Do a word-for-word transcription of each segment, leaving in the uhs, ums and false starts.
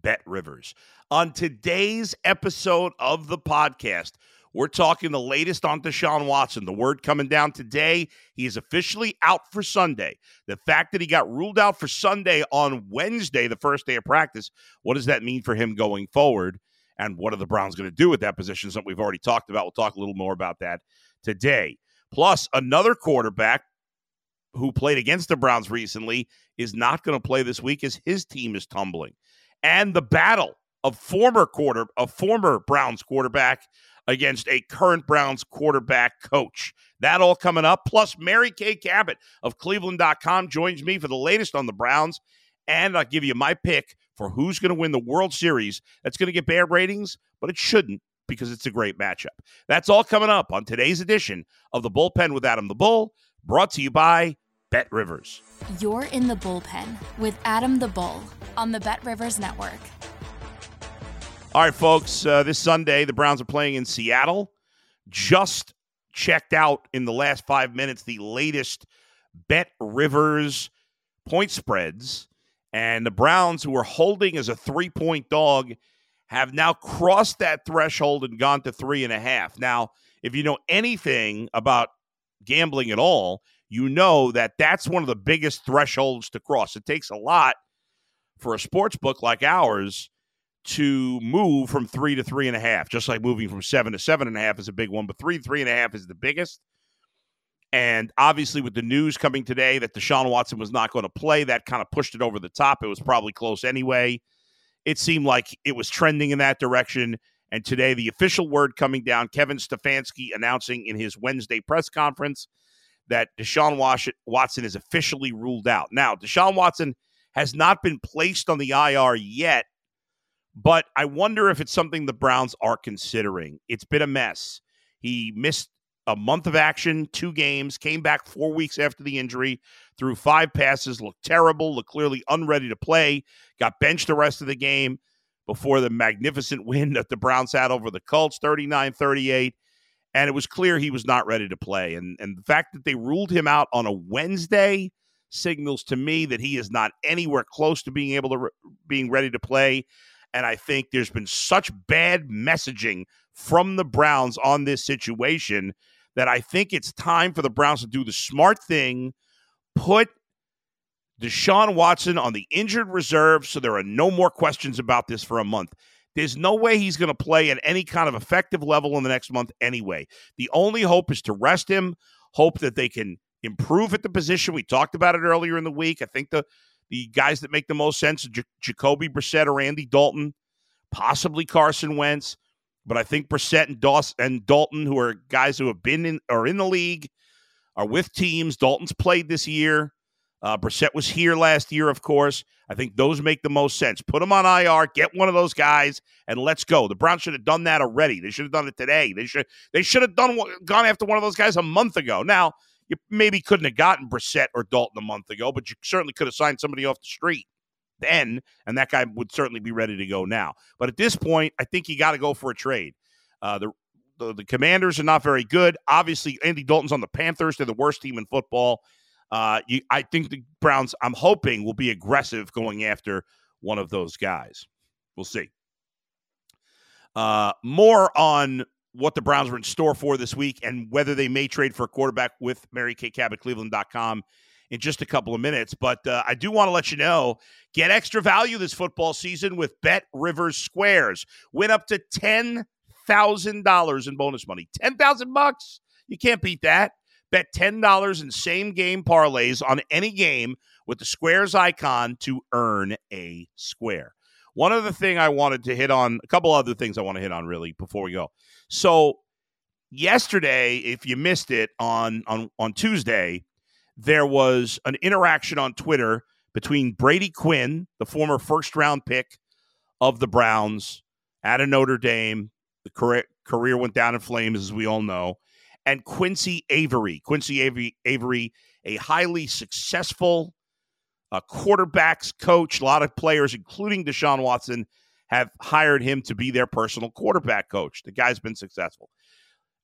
BetRivers. On today's episode of the podcast, we're talking the latest on Deshaun Watson. The word coming down today, he is officially out for Sunday. The fact that he got ruled out for Sunday on Wednesday, the first day of practice, what does that mean for him going forward? And what are the Browns going to do with that position? Something we've already talked about. We'll talk a little more about that today. Plus, another quarterback who played against the Browns recently is not going to play this week as his team is tumbling. And the battle of former quarter, a former Browns quarterback against a current Browns quarterback coach. That all coming up. Plus, Mary Kay Cabot of Cleveland dot com joins me for the latest on the Browns. And I'll give you my pick for who's going to win the World Series. That's going to get bad ratings, but it shouldn't because it's a great matchup. That's all coming up on today's edition of The Bullpen with Adam the Bull, brought to you by BetRivers. You're in The Bullpen with Adam the Bull on the BetRivers Network. All right, folks, uh, this Sunday, the Browns are playing in Seattle. Just checked out in the last five minutes the latest BetRivers point spreads. And the Browns, who were holding as a three-point dog, have now crossed that threshold and gone to three and a half. Now, if you know anything about gambling at all, you know that that's one of the biggest thresholds to cross. It takes a lot for a sports book like ours to move from three to three and a half, just like moving from seven to seven and a half is a big one, but three to three and a half is the biggest. And obviously with the news coming today that Deshaun Watson was not going to play, that kind of pushed it over the top. It was probably close anyway. It seemed like it was trending in that direction. And today, the official word coming down, Kevin Stefanski announcing in his Wednesday press conference that Deshaun Watson is officially ruled out. Now, Deshaun Watson has not been placed on the I R yet, but I wonder if it's something the Browns are considering. It's been a mess. He missed a month of action, two games, came back four weeks after the injury, threw five passes, looked terrible, looked clearly unready to play, got benched the rest of the game before the magnificent win that the Browns had over the Colts, thirty-nine thirty-eight, and it was clear he was not ready to play. And, and the fact that they ruled him out on a Wednesday signals to me that he is not anywhere close to being able to re- being ready to play. And I think there's been such bad messaging from the Browns on this situation that I think it's time for the Browns to do the smart thing, put Deshaun Watson on the injured reserve so there are no more questions about this for a month. There's no way he's going to play at any kind of effective level in the next month anyway. The only hope is to rest him, hope that they can improve at the position. We talked about it earlier in the week. I think the The guys that make the most sense are J- Jacoby Brissett or Andy Dalton, possibly Carson Wentz. But I think Brissett and, Dawson, and Dalton, who are guys who have been in or in the league, are with teams. Dalton's played this year. Uh, Brissett was here last year, of course. I think those make the most sense. Put them on I R, get one of those guys, and let's go. The Browns should have done that already. They should have done it today. They should they should have done gone after one of those guys a month ago. Now, you maybe couldn't have gotten Brissett or Dalton a month ago, but you certainly could have signed somebody off the street then, and that guy would certainly be ready to go now. But at this point, I think you got to go for a trade. Uh, the, the the Commanders are not very good. Obviously, Andy Dalton's on the Panthers. They're the worst team in football. Uh, you, I think the Browns, I'm hoping, will be aggressive going after one of those guys. We'll see. Uh, more on what the Browns were in store for this week and whether they may trade for a quarterback with Mary Kay Cabot, Cleveland dot com in just a couple of minutes. But uh, I do want to let you know, get extra value this football season with BetRivers Squares. Win up to ten thousand dollars in bonus money. ten thousand bucks. You can't beat that. Bet ten dollars in same-game parlays on any game with the Squares icon to earn a square. One other thing I wanted to hit on, a couple other things I want to hit on really before we go. So yesterday, if you missed it, on, on, on Tuesday, there was an interaction on Twitter between Brady Quinn, the former first-round pick of the Browns, out of Notre Dame. The career, career went down in flames, as we all know. And Quincy Avery. Quincy Avery, Avery a highly successful uh, quarterback's coach. A lot of players, including Deshaun Watson, have hired him to be their personal quarterback coach. The guy's been successful.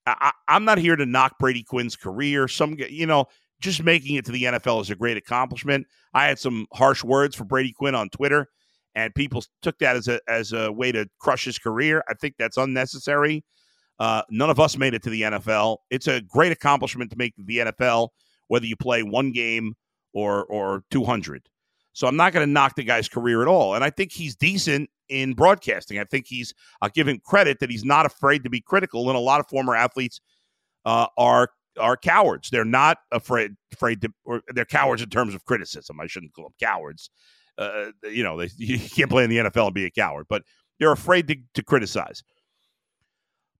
I, I, I'm not here to knock Brady Quinn's career. Some, you know, just making it to the N F L is a great accomplishment. I had some harsh words for Brady Quinn on Twitter, and people took that as a as a way to crush his career. I think that's unnecessary. Uh, none of us made it to the N F L. It's a great accomplishment to make the N F L, whether you play one game or or two hundred. So I'm not going to knock the guy's career at all. And I think he's decent in broadcasting. I think he's, I'll give him credit that he's not afraid to be critical. And a lot of former athletes uh, are are cowards. They're not afraid, afraid to, or they're cowards in terms of criticism. I shouldn't call them cowards. Uh, you know, they, you can't play in the N F L and be a coward, but they're afraid to, to criticize.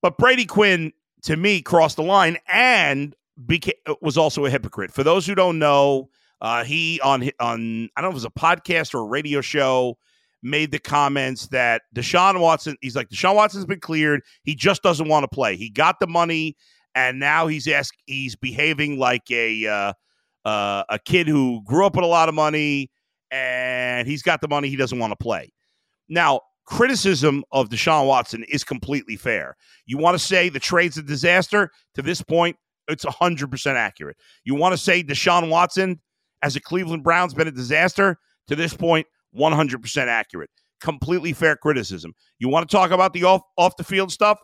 But Brady Quinn, to me, crossed the line and became, was also a hypocrite. For those who don't know, uh, he on on I don't know if it was a podcast or a radio show made the comments that Deshaun Watson, he's like, Deshaun Watson's been cleared. He just doesn't want to play. He got the money, and now he's ask, he's behaving like a uh, uh, a kid who grew up with a lot of money, and he's got the money. He doesn't want to play. Now, criticism of Deshaun Watson is completely fair. You want to say the trade's a disaster? To this point, it's one hundred percent accurate. You want to say Deshaun Watson as a Cleveland Browns been a disaster? To this point, one hundred percent accurate. Completely fair criticism. You want to talk about the off, off the field stuff?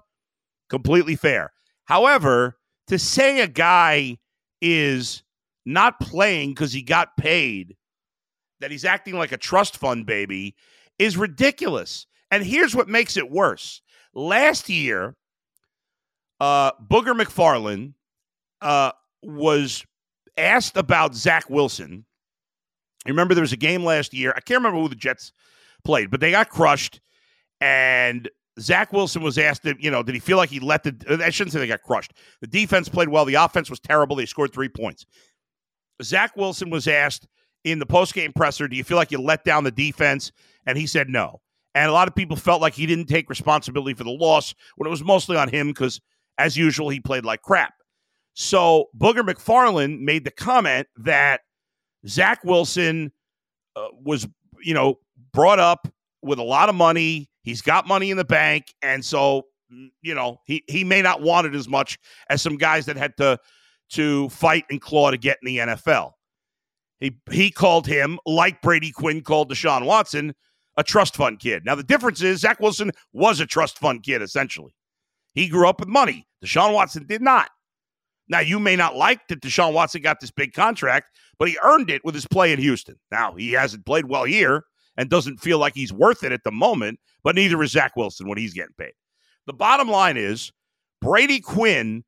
Completely fair. However, to say a guy is not playing because he got paid, that he's acting like a trust fund baby, is ridiculous. And here's what makes it worse. Last year, uh, Booger McFarland uh, was asked about Zach Wilson. I remember there was a game last year. I can't remember who the Jets played, but they got crushed. And Zach Wilson was asked, to, you know, did he feel like he let the – I shouldn't say they got crushed. The defense played well. The offense was terrible. They scored three points. Zach Wilson was asked in the postgame presser, do you feel like you let down the defense? And he said no. And a lot of people felt like he didn't take responsibility for the loss when it was mostly on him because, as usual, he played like crap. So Booger McFarland made the comment that Zach Wilson uh, was, you know, brought up with a lot of money. He's got money in the bank. And so, you know, he, he may not want it as much as some guys that had to to fight and claw to get in the N F L. He he called him, like Brady Quinn called Deshaun Watson, a trust fund kid. Now, the difference is Zach Wilson was a trust fund kid, essentially. He grew up with money. Deshaun Watson did not. Now, you may not like that Deshaun Watson got this big contract, but he earned it with his play in Houston. Now, he hasn't played well here and doesn't feel like he's worth it at the moment, but neither is Zach Wilson when he's getting paid. The bottom line is Brady Quinn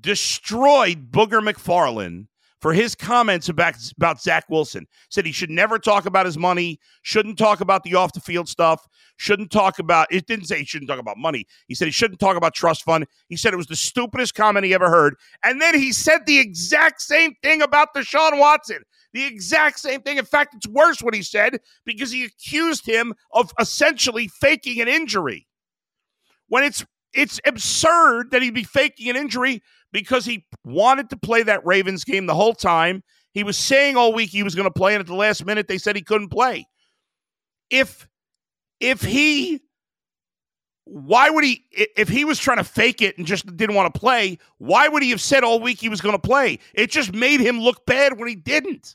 destroyed Booger McFarland for his comments about, about Zach Wilson. Said he should never talk about his money, shouldn't talk about the off-the-field stuff, shouldn't talk about, it didn't say he shouldn't talk about money. He said he shouldn't talk about trust fund. He said it was the stupidest comment he ever heard. And then he said the exact same thing about Deshaun Watson. The exact same thing. In fact, it's worse what he said because he accused him of essentially faking an injury. When it's it's absurd that he'd be faking an injury because he wanted to play that Ravens game the whole time. He was saying all week he was going to play, and at the last minute they said he couldn't play. If if he why would he if he was trying to fake it and just didn't want to play, why would he have said all week he was going to play? It just made him look bad when he didn't.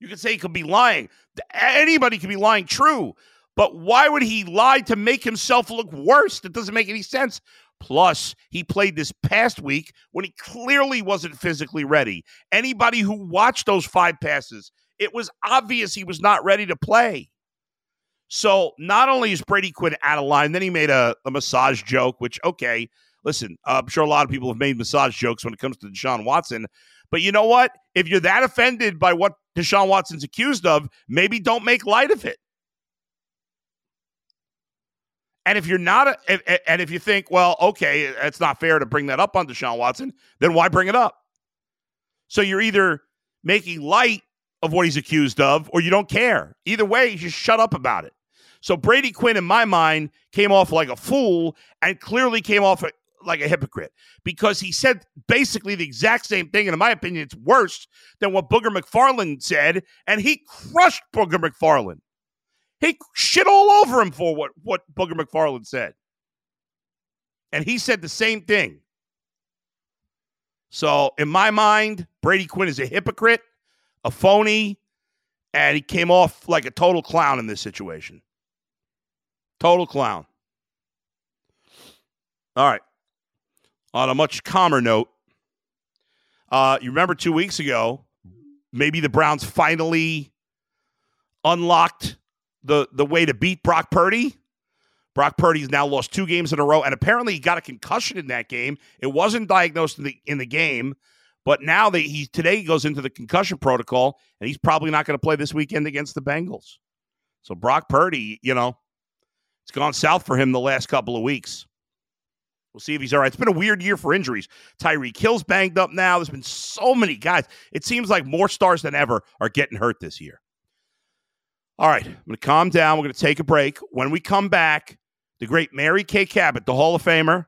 You could say he could be lying. Anybody could be lying, true. But why would he lie to make himself look worse? That doesn't make any sense. Plus, he played this past week when he clearly wasn't physically ready. Anybody who watched those five passes, it was obvious he was not ready to play. So not only is Brady Quinn out of line, then he made a, a massage joke, which, okay, Listen, I'm sure a lot of people have made massage jokes when it comes to Deshaun Watson. But you know what? If you're that offended by what Deshaun Watson's accused of, maybe don't make light of it. And if you're not, a, and if you think, well, okay, it's not fair to bring that up on Deshaun Watson, then why bring it up? So you're either making light of what he's accused of, or you don't care. Either way, you just shut up about it. So Brady Quinn, in my mind, came off like a fool and clearly came off like a hypocrite because he said basically the exact same thing. And in my opinion, it's worse than what Booger McFarland said. And he crushed Booger McFarland. He shit all over him for what, what Booger McFarland said. And he said the same thing. So in my mind, Brady Quinn is a hypocrite, a phony, and he came off like a total clown in this situation. Total clown. All right. On a much calmer note, uh, you remember two weeks ago, maybe the Browns finally unlocked the the way to beat Brock Purdy. Brock Purdy's now lost two games in a row, and apparently he got a concussion in that game. It wasn't diagnosed in the in the game, but now that he today he goes into the concussion protocol, and he's probably not going to play this weekend against the Bengals. So Brock Purdy, you know, it's gone south for him the last couple of weeks. We'll see if he's all right. It's been a weird year for injuries. Tyreek Hill's banged up now. There's been so many guys. It seems like more stars than ever are getting hurt this year. All right, I'm going to calm down. We're going to take a break. When we come back, the great Mary Kay Cabot, the Hall of Famer,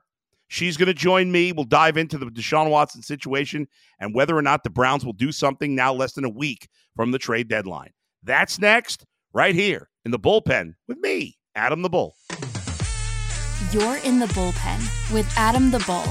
she's going to join me. We'll dive into the Deshaun Watson situation and whether or not the Browns will do something now less than a week from the trade deadline. That's next right here in the bullpen with me, Adam the Bull. You're in the bullpen with Adam the Bull.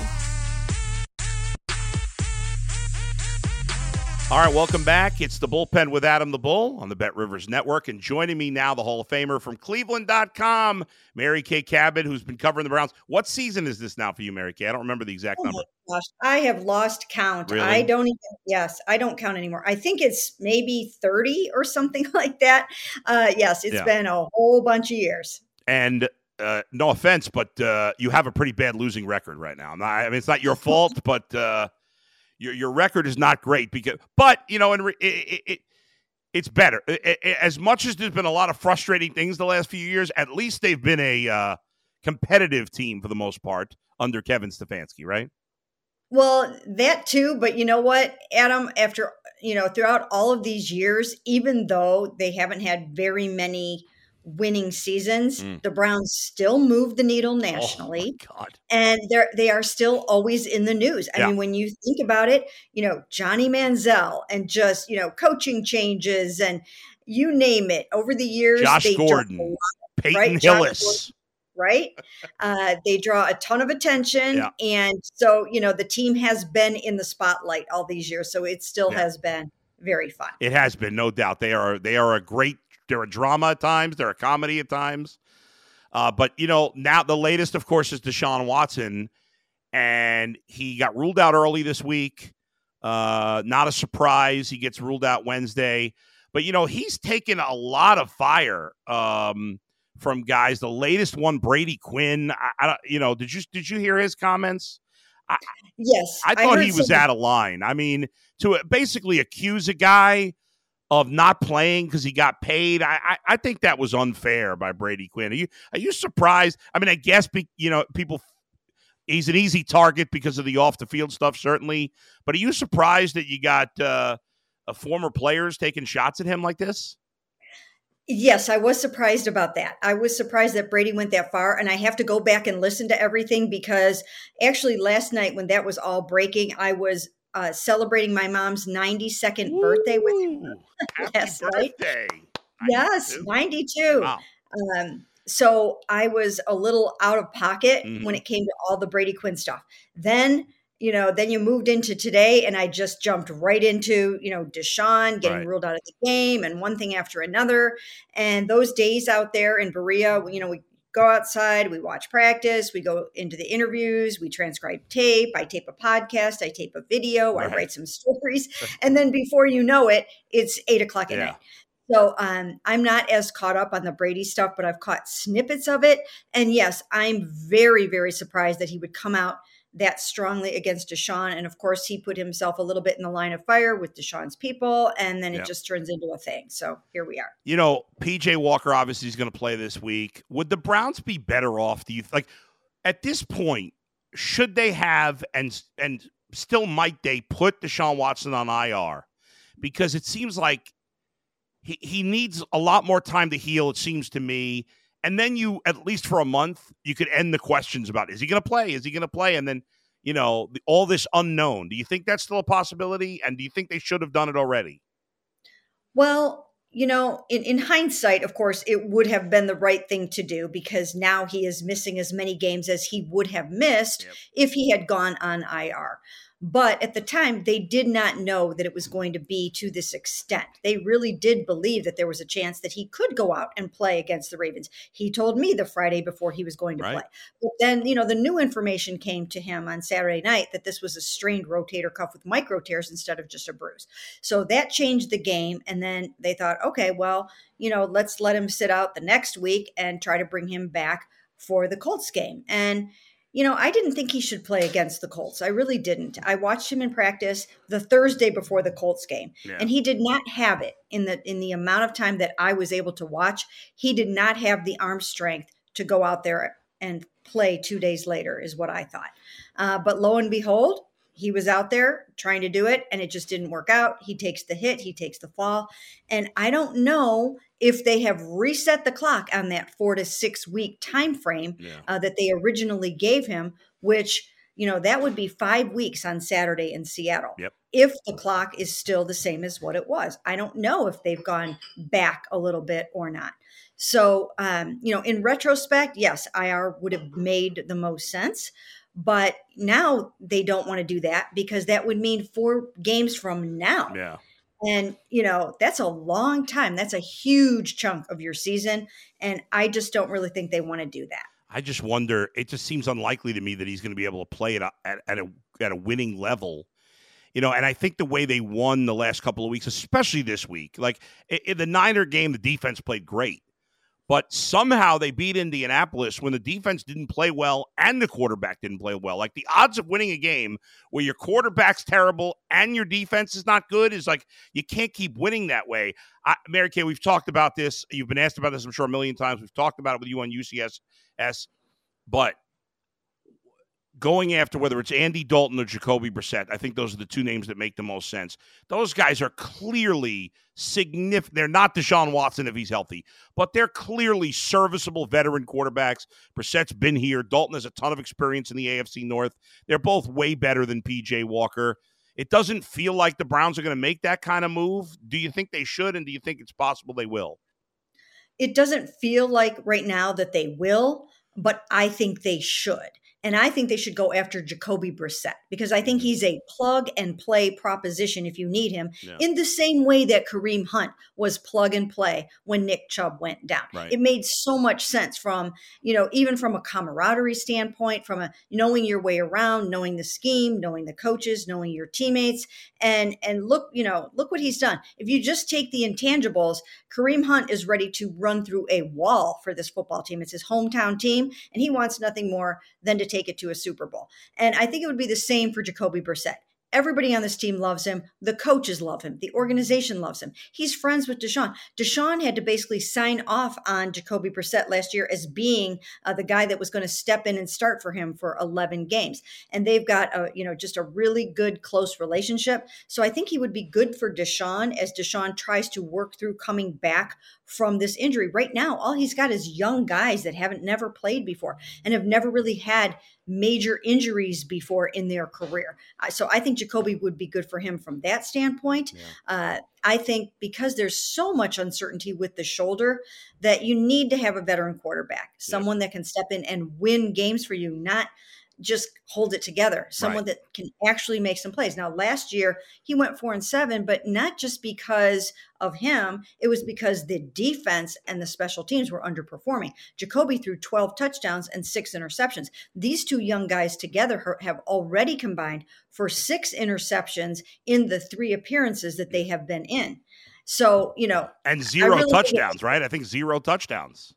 All right, welcome back. It's the bullpen with Adam the Bull on the BetRivers Network. And joining me now, the Hall of Famer from Cleveland dot com, Mary Kay Cabot, who's been covering the Browns. What season is this now for you, Mary Kay? I don't remember the exact oh number. My gosh, I have lost count. Really? I don't even, yes, I don't count anymore. I think it's maybe thirty or something like that. Uh, yes, it's yeah. been a whole bunch of years. And uh, no offense, but uh, you have a pretty bad losing record right now. I mean, it's not your fault, but... Uh, Your your record is not great, because, but, you know, and it, it, it, it's better. It, it, as much as there's been a lot of frustrating things the last few years, at least they've been a uh, competitive team for the most part under Kevin Stefanski, right? Well, that too, but you know what, Adam, after, you know, throughout all of these years, even though they haven't had very many winning seasons, mm. the Browns still move the needle nationally, oh my God. and they're they are still always in the news. I yeah. mean, when you think about it, you know, Johnny Manziel and just, you know, coaching changes and you name it over the years. Josh they Gordon, lot, Peyton right? Hillis, Gordon, right? uh, they draw a ton of attention, yeah. and so you know the team has been in the spotlight all these years, so it still yeah. has been very fun. It has been, no doubt. They are they are a great. They're a drama at times. They're a comedy at times. Uh, but, you know, now the latest, of course, is Deshaun Watson. And he got ruled out early this week. Uh, not a surprise. He gets ruled out Wednesday. But, you know, he's taken a lot of fire um, from guys. The latest one, Brady Quinn. I, I don't, you know, did you did you hear his comments? I, yes. I thought I he was something. out of line. I mean, to basically accuse a guy of not playing because he got paid. I, I I think that was unfair by Brady Quinn. Are you are you surprised? I mean, I guess, be, you know, people, he's an easy target because of the off-the-field stuff, certainly. But are you surprised that you got uh, a former players taking shots at him like this? Yes, I was surprised about that. I was surprised that Brady went that far, and I have to go back and listen to everything because actually last night when that was all breaking, I was Uh, celebrating my mom's ninety-second birthday with him last night. Yes, ninety-two. Wow. Um, so I was a little out of pocket mm-hmm. when it came to all the Brady Quinn stuff. Then, you know, then you moved into today and I just jumped right into, you know, Deshaun getting right. ruled out of the game and one thing after another. And those days out there in Berea, you know, we go outside, we watch practice, we go into the interviews, we transcribe tape, I tape a podcast, I tape a video, right. I write some stories. And then before you know it, it's eight o'clock at yeah. night. So um, I'm not as caught up on the Brady stuff, but I've caught snippets of it. And yes, I'm very, very surprised that he would come out that strongly against Deshaun. And of course, he put himself a little bit in the line of fire with Deshaun's people, and then it yeah. just turns into a thing. So here we are. You know, P J Walker obviously is going to play this week. Would the Browns be better off? Do you like at this point, should they have and and still might they put Deshaun Watson on I R? Because it seems like he, he needs a lot more time to heal, it seems to me. And then you, at least for a month, you could end the questions about, is he going to play? Is he going to play? And then, you know, the, all this unknown. Do you think that's still a possibility? And do you think they should have done it already? Well, you know, in, in hindsight, of course, it would have been the right thing to do because now he is missing as many games as he would have missed yep. if he had gone on I R. But at the time, they did not know that it was going to be to this extent. They really did believe that there was a chance that he could go out and play against the Ravens. He told me the Friday before he was going to right. play. But then, you know, the new information came to him on Saturday night that this was a strained rotator cuff with micro tears instead of just a bruise. So that changed the game. And then they thought, okay, well, you know, let's let him sit out the next week and try to bring him back for the Colts game. And you know, I didn't think he should play against the Colts. I really didn't. I watched him in practice the Thursday before the Colts game, yeah. and he did not have it in the in the amount of time that I was able to watch. He did not have the arm strength to go out there and play two days later is what I thought. Uh, but lo and behold, he was out there trying to do it, and it just didn't work out. He takes the hit. He takes the fall. And I don't know if they have reset the clock on that four to six week time frame yeah. uh, that they originally gave him, which, you know, that would be five weeks on Saturday in Seattle. Yep. If the clock is still the same as what it was. I don't know if they've gone back a little bit or not. So, um, you know, in retrospect, yes, I R would have made the most sense. But now they don't want to do that because that would mean four games from now. Yeah. And, you know, that's a long time. That's a huge chunk of your season. And I just don't really think they want to do that. I just wonder, it just seems unlikely to me that he's going to be able to play at a, at, at a, at a winning level, you know, and I think the way they won the last couple of weeks, especially this week, like in the Niner game, the defense played great. But somehow they beat Indianapolis when the defense didn't play well and the quarterback didn't play well. Like the odds of winning a game where your quarterback's terrible and your defense is not good is like you can't keep winning that way. I, Mary Kay, we've talked about this. You've been asked about this, I'm sure, a million times. We've talked about it with you on U C S S. But going after whether it's Andy Dalton or Jacoby Brissett, I think those are the two names that make the most sense. Those guys are clearly significant. They're not Deshaun Watson if he's healthy, but they're clearly serviceable veteran quarterbacks. Brissett's been here. Dalton has a ton of experience in the A F C North. They're both way better than P J Walker. It doesn't feel like the Browns are going to make that kind of move. Do you think they should, and do you think it's possible they will? It doesn't feel like right now that they will, but I think they should. And I think they should go after Jacoby Brissett because I think he's a plug and play proposition if you need him yeah. in the same way that Kareem Hunt was plug and play when Nick Chubb went down. Right. It made so much sense from, you know, even from a camaraderie standpoint, from a knowing your way around, knowing the scheme, knowing the coaches, knowing your teammates. And, and look, you know, look what he's done. If you just take the intangibles, Kareem Hunt is ready to run through a wall for this football team. It's his hometown team, and he wants nothing more than to take it to a Super Bowl. And I think it would be the same for Jacoby Brissett. Everybody on this team loves him. The coaches love him. The organization loves him. He's friends with Deshaun. Deshaun had to basically sign off on Jacoby Brissett last year as being uh, the guy that was going to step in and start for him for eleven games. And they've got a, you know, just a really good, close relationship. So I think he would be good for Deshaun as Deshaun tries to work through coming back from this injury. Right now, all he's got is young guys that haven't never played before and have never really had major injuries before in their career. So I think Jacoby would be good for him from that standpoint. Yeah. Uh, I think because there's so much uncertainty with the shoulder that you need to have a veteran quarterback, someone yes. that can step in and win games for you, not just hold it together, someone right. that can actually make some plays. Now, last year he went four and seven, but not just because of him. It was because the defense and the special teams were underperforming. Jacoby threw twelve touchdowns and six interceptions. These two young guys together have already combined for six interceptions in the three appearances that they have been in. So, you know, and zero really touchdowns, right? I think zero touchdowns.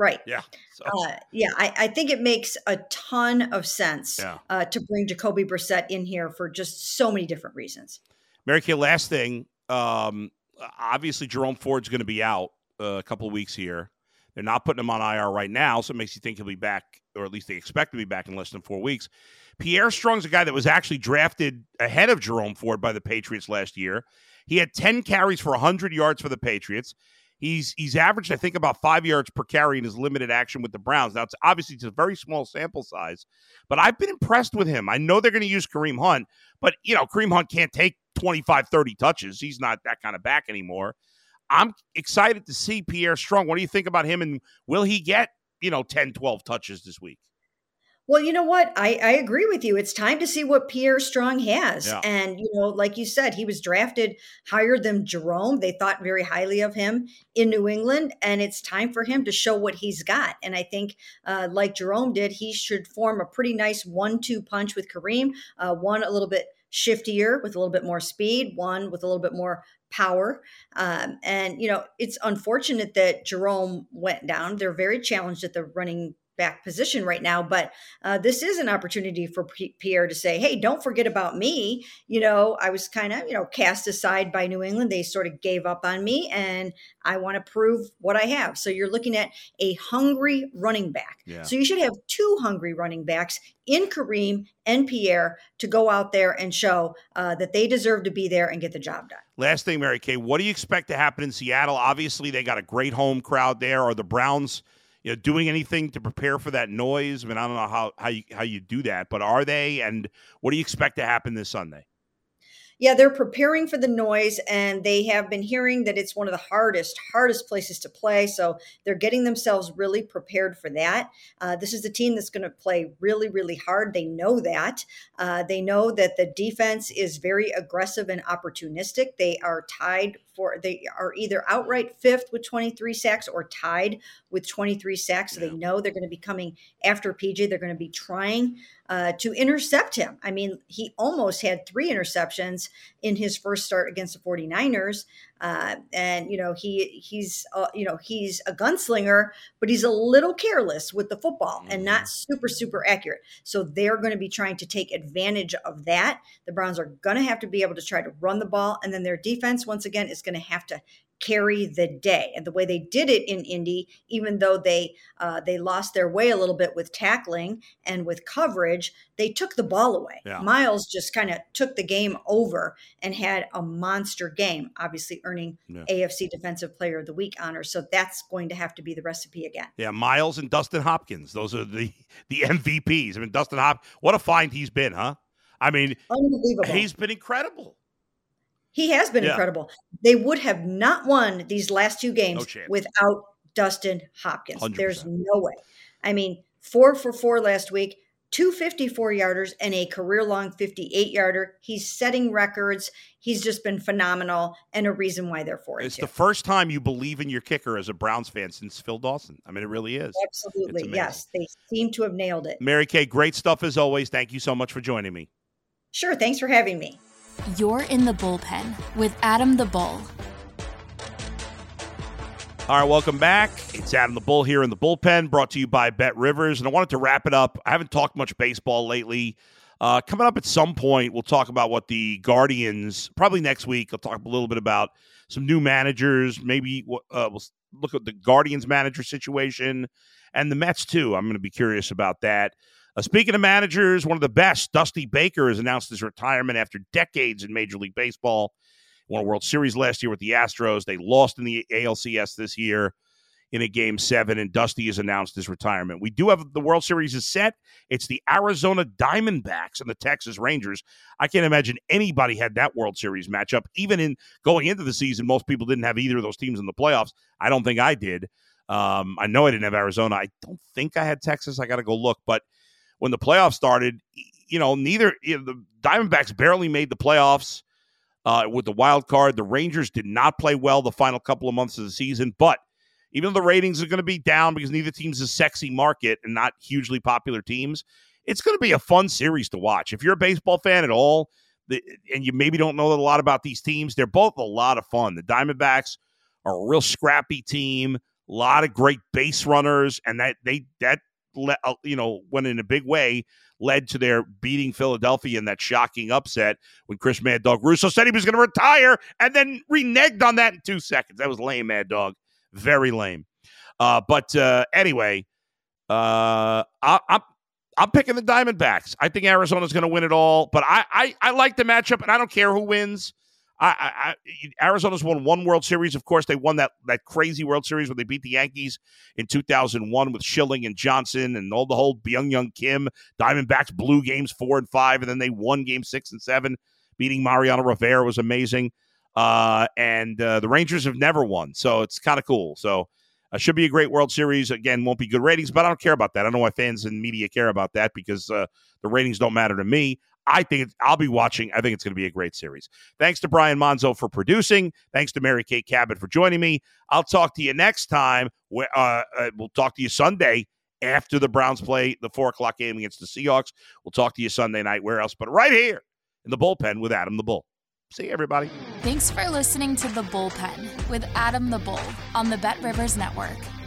Right. Yeah. So. Uh, yeah. I, I think it makes a ton of sense yeah. uh, to bring Jacoby Brissett in here for just so many different reasons. Mary Kay, last thing. Um, obviously, Jerome Ford's going to be out uh, a couple of weeks here. They're not putting him on I R right now, so it makes you think he'll be back, or at least they expect to be back in less than four weeks. Pierre Strong's a guy that was actually drafted ahead of Jerome Ford by the Patriots last year. He had ten carries for one hundred yards for the Patriots. He's he's averaged, I think, about five yards per carry in his limited action with the Browns. Now, it's obviously it's a very small sample size, but I've been impressed with him. I know they're going to use Kareem Hunt, but, you know, Kareem Hunt can't take twenty-five, thirty touches. He's not that kind of back anymore. I'm excited to see Pierre Strong. What do you think about him, and will he get, you know, ten, twelve touches this week? Well, you know what? I, I agree with you. It's time to see what Pierre Strong has. Yeah. And, you know, like you said, he was drafted higher than Jerome. They thought very highly of him in New England, and it's time for him to show what he's got. And I think, uh, like Jerome did, he should form a pretty nice one two punch with Kareem, uh, one a little bit shiftier with a little bit more speed, one with a little bit more power. Um, and, you know, it's unfortunate that Jerome went down. They're very challenged at the running back position right now, but uh, this is an opportunity for P- Pierre to say, hey, don't forget about me. You know, I was kind of, you know, cast aside by New England. They sort of gave up on me, and I want to prove what I have. So you're looking at a hungry running back. Yeah. So you should have two hungry running backs in Kareem and Pierre to go out there and show uh, that they deserve to be there and get the job done. Last thing, Mary Kay, what do you expect to happen in Seattle? Obviously, they got a great home crowd there. Are the Browns, you know, doing anything to prepare for that noise? I mean, I don't know how, how you, how you do that, but are they, and what do you expect to happen this Sunday? Yeah, they're preparing for the noise, and they have been hearing that it's one of the hardest, hardest places to play. So they're getting themselves really prepared for that. Uh, this is a team that's going to play really, really hard. They know that. Uh, they know that the defense is very aggressive and opportunistic. They are tied for, they are either outright fifth with twenty-three sacks or tied with twenty-three sacks. So they know they're going to be coming after P J. They're going to be trying Uh, to intercept him. I mean, he almost had three interceptions in his first start against the 49ers. Uh, and, you know, he he's, uh, you know, he's a gunslinger, but he's a little careless with the football and not super, super accurate. So they're going to be trying to take advantage of that. The Browns are going to have to be able to try to run the ball. And then their defense, once again, is going to have to carry the day. And the way they did it in Indy, even though they uh, they lost their way a little bit with tackling and with coverage, they took the ball away. Yeah. Miles just kind of took the game over and had a monster game, obviously earning yeah. A F C Defensive Player of the Week honor. So that's going to have to be the recipe again. Yeah, Miles and Dustin Hopkins. Those are the, the M V Ps. I mean, Dustin Hopkins, what a find he's been, huh? I mean, unbelievable. He's been incredible. He has been yeah. incredible. They would have not won these last two games no without Dustin Hopkins. one hundred percent. There's no way. I mean, four for four last week, two fifty-four-yarders and a career-long fifty-eight-yarder. He's setting records. He's just been phenomenal, and a reason why they're four and two. It's the first time you believe in your kicker as a Browns fan since Phil Dawson. I mean, it really is. Absolutely, yes. They seem to have nailed it. Mary Kay, great stuff as always. Thank you so much for joining me. Sure, thanks for having me. You're in the bullpen with Adam the Bull. All right, welcome back. It's Adam the Bull here in the bullpen, brought to you by BetRivers. And I wanted to wrap it up. I haven't talked much baseball lately. Uh, coming up at some point, we'll talk about what the Guardians, probably next week, I'll talk a little bit about some new managers. Maybe uh, we'll look at the Guardians manager situation and the Mets, too. I'm going to be curious about that. Uh, speaking of managers, one of the best, Dusty Baker, has announced his retirement after decades in Major League Baseball. Won a World Series last year with the Astros. They lost in the A L C S this year in a Game seven, and Dusty has announced his retirement. We do have the World Series is set. It's the Arizona Diamondbacks and the Texas Rangers. I can't imagine anybody had that World Series matchup. Even in going into the season, most people didn't have either of those teams in the playoffs. I don't think I did. Um, I know I didn't have Arizona. I don't think I had Texas. I got to go look, but when the playoffs started, you know, neither you know, the Diamondbacks barely made the playoffs uh, with the wild card. The Rangers did not play well the final couple of months of the season, but even though the ratings are going to be down because neither team's a sexy market and not hugely popular teams, it's going to be a fun series to watch. If you're a baseball fan at all, the, and you maybe don't know a lot about these teams, they're both a lot of fun. The Diamondbacks are a real scrappy team, a lot of great base runners, and that they that you know went in a big way, led to their beating Philadelphia in that shocking upset when Chris Mad Dog Russo said he was going to retire and then reneged on that in two seconds. That was lame, Mad Dog. Very lame. Uh, but uh, anyway, uh, I, I'm I'm picking the Diamondbacks. I think Arizona's going to win it all, but I, I I like the matchup, and I don't care who wins. I, I, I, Arizona's won one World Series. Of course, they won that, that crazy World Series when they beat the Yankees in two thousand one with Schilling and Johnson and all the whole Byung-Hyun Kim. Diamondbacks blew games four and five, and then they won game six and seven. Beating Mariano Rivera was amazing. Uh, and uh, the Rangers have never won, so it's kind of cool. So it uh, should be a great World Series. Again, won't be good ratings, but I don't care about that. I don't know why fans and media care about that because uh, the ratings don't matter to me. I think it's, I'll be watching. I think it's going to be a great series. Thanks to Brian Monzo for producing. Thanks to Mary Kay Cabot for joining me. I'll talk to you next time. Where, uh, uh, we'll talk to you Sunday after the Browns play the four o'clock game against the Seahawks. We'll talk to you Sunday night. Where else but right here in the bullpen with Adam the Bull. See you, everybody. Thanks for listening to The Bullpen with Adam the Bull on the BetRivers Network.